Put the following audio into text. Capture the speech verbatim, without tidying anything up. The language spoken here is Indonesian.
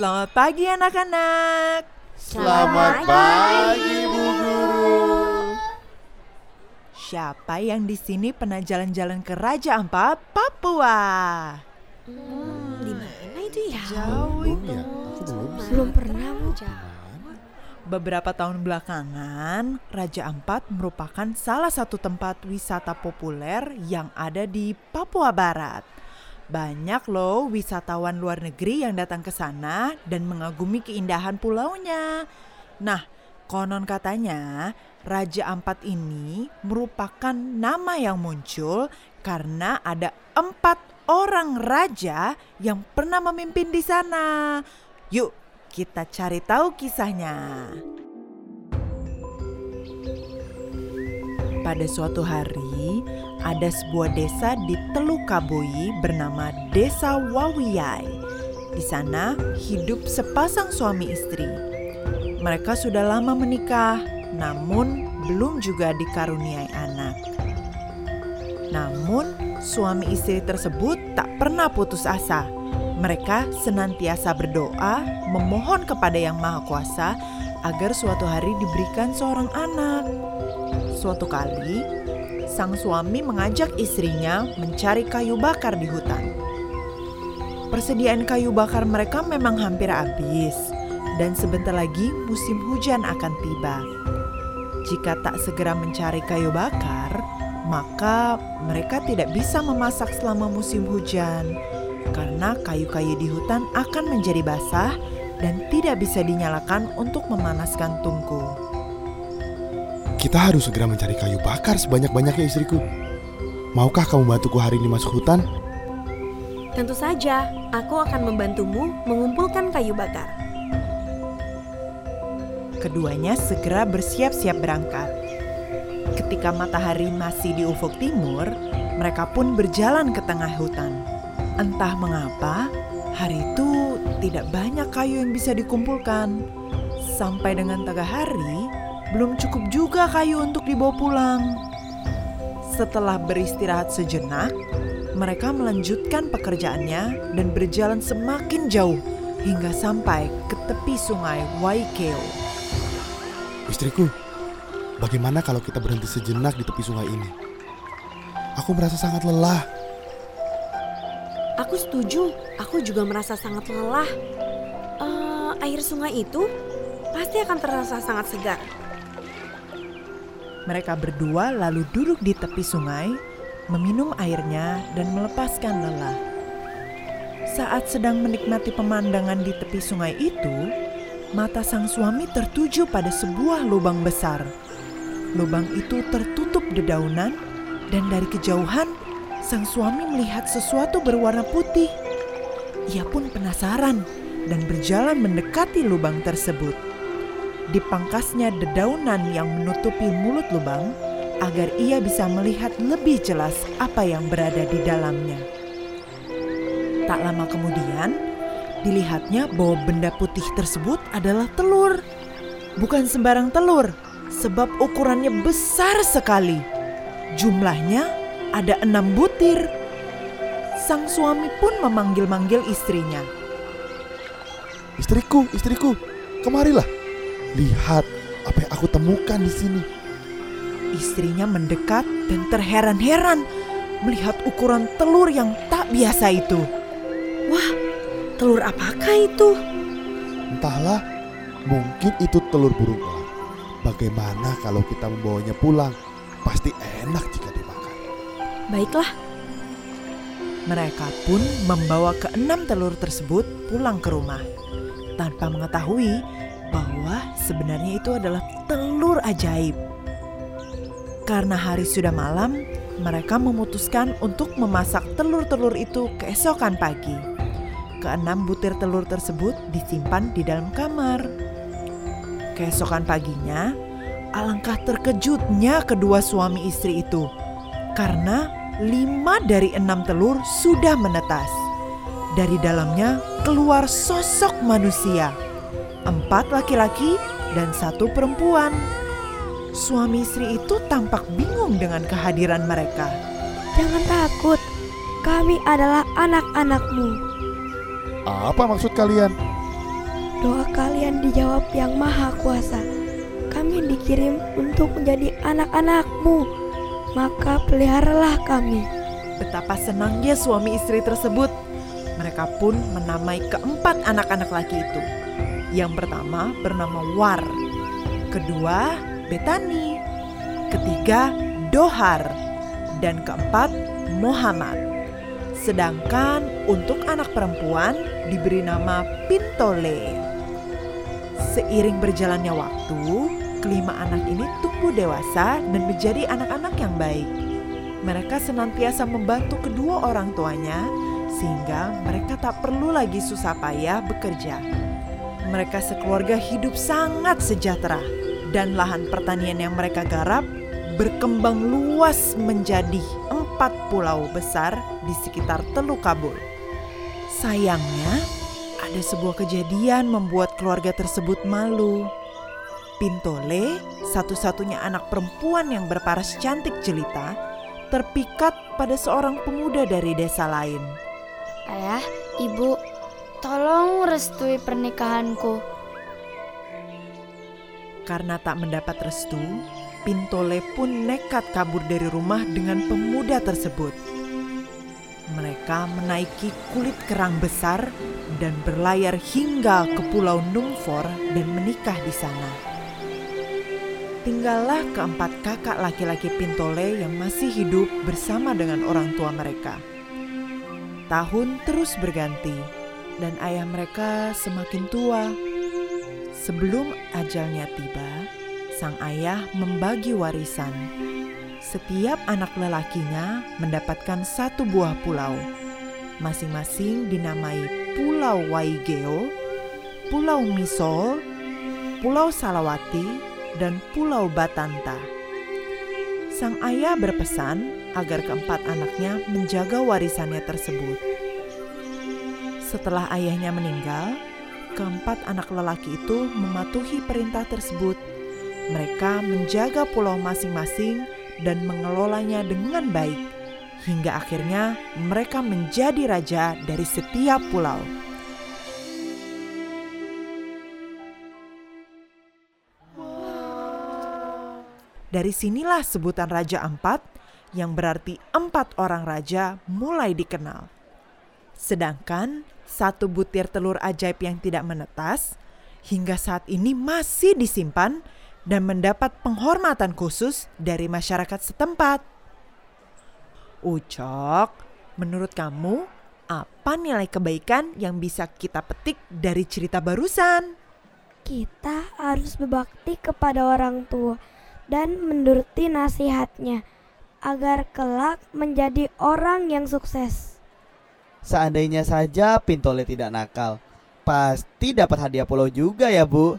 Selamat pagi anak-anak. Selamat pagi Bu Guru. Siapa yang di sini pernah jalan-jalan ke Raja Ampat, Papua? Hmm, di mana itu ya? Jauh itu. Belum pernah, Bu. Beberapa tahun belakangan, Raja Ampat merupakan salah satu tempat wisata populer yang ada di Papua Barat. Banyak loh wisatawan luar negeri yang datang ke sana dan mengagumi keindahan pulaunya. Nah, konon katanya Raja Ampat ini merupakan nama yang muncul karena ada empat orang raja yang pernah memimpin di sana. Yuk, kita cari tahu kisahnya. Pada suatu hari, ada sebuah desa di Teluk Kabui bernama Desa Wawiyai. Di sana hidup sepasang suami istri. Mereka sudah lama menikah, namun belum juga dikaruniai anak. Namun, suami istri tersebut tak pernah putus asa. Mereka senantiasa berdoa, memohon kepada Yang Maha Kuasa agar suatu hari diberikan seorang anak. Suatu kali, sang suami mengajak istrinya mencari kayu bakar di hutan. Persediaan kayu bakar mereka memang hampir habis, dan sebentar lagi musim hujan akan tiba. Jika tak segera mencari kayu bakar, maka mereka tidak bisa memasak selama musim hujan. Karena kayu-kayu di hutan akan menjadi basah dan tidak bisa dinyalakan untuk memanaskan tungku. Kita harus segera mencari kayu bakar sebanyak-banyaknya, istriku. Maukah kamu bantuku hari ini masuk hutan? Tentu saja, aku akan membantumu mengumpulkan kayu bakar. Keduanya segera bersiap-siap berangkat. Ketika matahari masih di ufuk timur, mereka pun berjalan ke tengah hutan. Entah mengapa, hari itu tidak banyak kayu yang bisa dikumpulkan. Sampai dengan tengah hari, belum cukup juga kayu untuk dibawa pulang. Setelah beristirahat sejenak, mereka melanjutkan pekerjaannya dan berjalan semakin jauh hingga sampai ke tepi sungai Waigeo. Istriku, bagaimana kalau kita berhenti sejenak di tepi sungai ini? Aku merasa sangat lelah. Aku setuju, aku juga merasa sangat lelah. Uh, air sungai itu pasti akan terasa sangat segar. Mereka berdua lalu duduk di tepi sungai, meminum airnya dan melepaskan lelah. Saat sedang menikmati pemandangan di tepi sungai itu, mata sang suami tertuju pada sebuah lubang besar. Lubang itu tertutup dedaunan dan dari kejauhan, sang suami melihat sesuatu berwarna putih. Ia pun penasaran dan berjalan mendekati lubang tersebut. Dipangkasnya dedaunan yang menutupi mulut lubang agar ia bisa melihat lebih jelas apa yang berada di dalamnya. Tak lama kemudian, dilihatnya bahwa benda putih tersebut adalah telur. Bukan sembarang telur, sebab ukurannya besar sekali. Jumlahnya ada enam butir. Sang suami pun memanggil-manggil istrinya. Istriku, istriku, kemarilah. Lihat apa yang aku temukan di sini. Istrinya mendekat dan terheran-heran melihat ukuran telur yang tak biasa itu. Wah, telur apakah itu? Entahlah, mungkin itu telur burung elang. Bagaimana kalau kita membawanya pulang? Pasti enak jika dimakan. Baiklah. Mereka pun membawa keenam telur tersebut pulang ke rumah, tanpa mengetahui bahwa sebenarnya itu adalah telur ajaib. Karena hari sudah malam, mereka memutuskan untuk memasak telur-telur itu keesokan pagi. Keenam butir telur tersebut disimpan di dalam kamar. Keesokan paginya, alangkah terkejutnya kedua suami istri itu. Karena lima dari enam telur sudah menetas. Dari dalamnya keluar sosok manusia. Empat laki-laki dan satu perempuan. Suami istri itu tampak bingung dengan kehadiran mereka. Jangan takut, kami adalah anak-anakmu. Apa maksud kalian? Doa kalian dijawab Yang Maha Kuasa. Kami dikirim untuk menjadi anak-anak-Mu, maka peliharalah kami. Betapa senangnya suami istri tersebut. Mereka pun menamai keempat anak-anak laki itu. Yang pertama bernama War, kedua Betani, ketiga Dohar, dan keempat Muhammad. Sedangkan untuk anak perempuan diberi nama Pintole. Seiring berjalannya waktu, kelima anak ini tumbuh dewasa dan menjadi anak-anak yang baik. Mereka senantiasa membantu kedua orang tuanya sehingga mereka tak perlu lagi susah payah bekerja. Mereka sekeluarga hidup sangat sejahtera dan lahan pertanian yang mereka garap berkembang luas menjadi empat pulau besar di sekitar Teluk Kabul. Sayangnya, ada sebuah kejadian membuat keluarga tersebut malu. Pintole, satu-satunya anak perempuan yang berparas cantik jelita, terpikat pada seorang pemuda dari desa lain. Ayah, Ibu, tolong restui pernikahanku. Karena tak mendapat restu, Pintole pun nekat kabur dari rumah dengan pemuda tersebut. Mereka menaiki kulit kerang besar dan berlayar hingga ke pulau Numfor dan menikah di sana. Tinggallah keempat kakak laki-laki Pintole yang masih hidup bersama dengan orang tua mereka. Tahun terus berganti dan ayah mereka semakin tua. Sebelum ajalnya tiba, sang ayah membagi warisan. Setiap anak lelakinya mendapatkan satu buah pulau. Masing-masing dinamai Pulau Waigeo, Pulau Misol, Pulau Salawati, dan Pulau Batanta. Sang ayah berpesan agar keempat anaknya menjaga warisannya tersebut. Setelah ayahnya meninggal, keempat anak lelaki itu mematuhi perintah tersebut. Mereka menjaga pulau masing-masing dan mengelolanya dengan baik, hingga akhirnya mereka menjadi raja dari setiap pulau. Dari sinilah sebutan Raja Ampat, yang berarti empat orang raja, mulai dikenal. Sedangkan satu butir telur ajaib yang tidak menetas, hingga saat ini masih disimpan dan mendapat penghormatan khusus dari masyarakat setempat. Ucok, menurut kamu apa nilai kebaikan yang bisa kita petik dari cerita barusan? Kita harus berbakti kepada orang tua dan menuruti nasihatnya agar kelak menjadi orang yang sukses. Seandainya saja Pintole tidak nakal, pasti dapat hadiah pulau juga ya, Bu.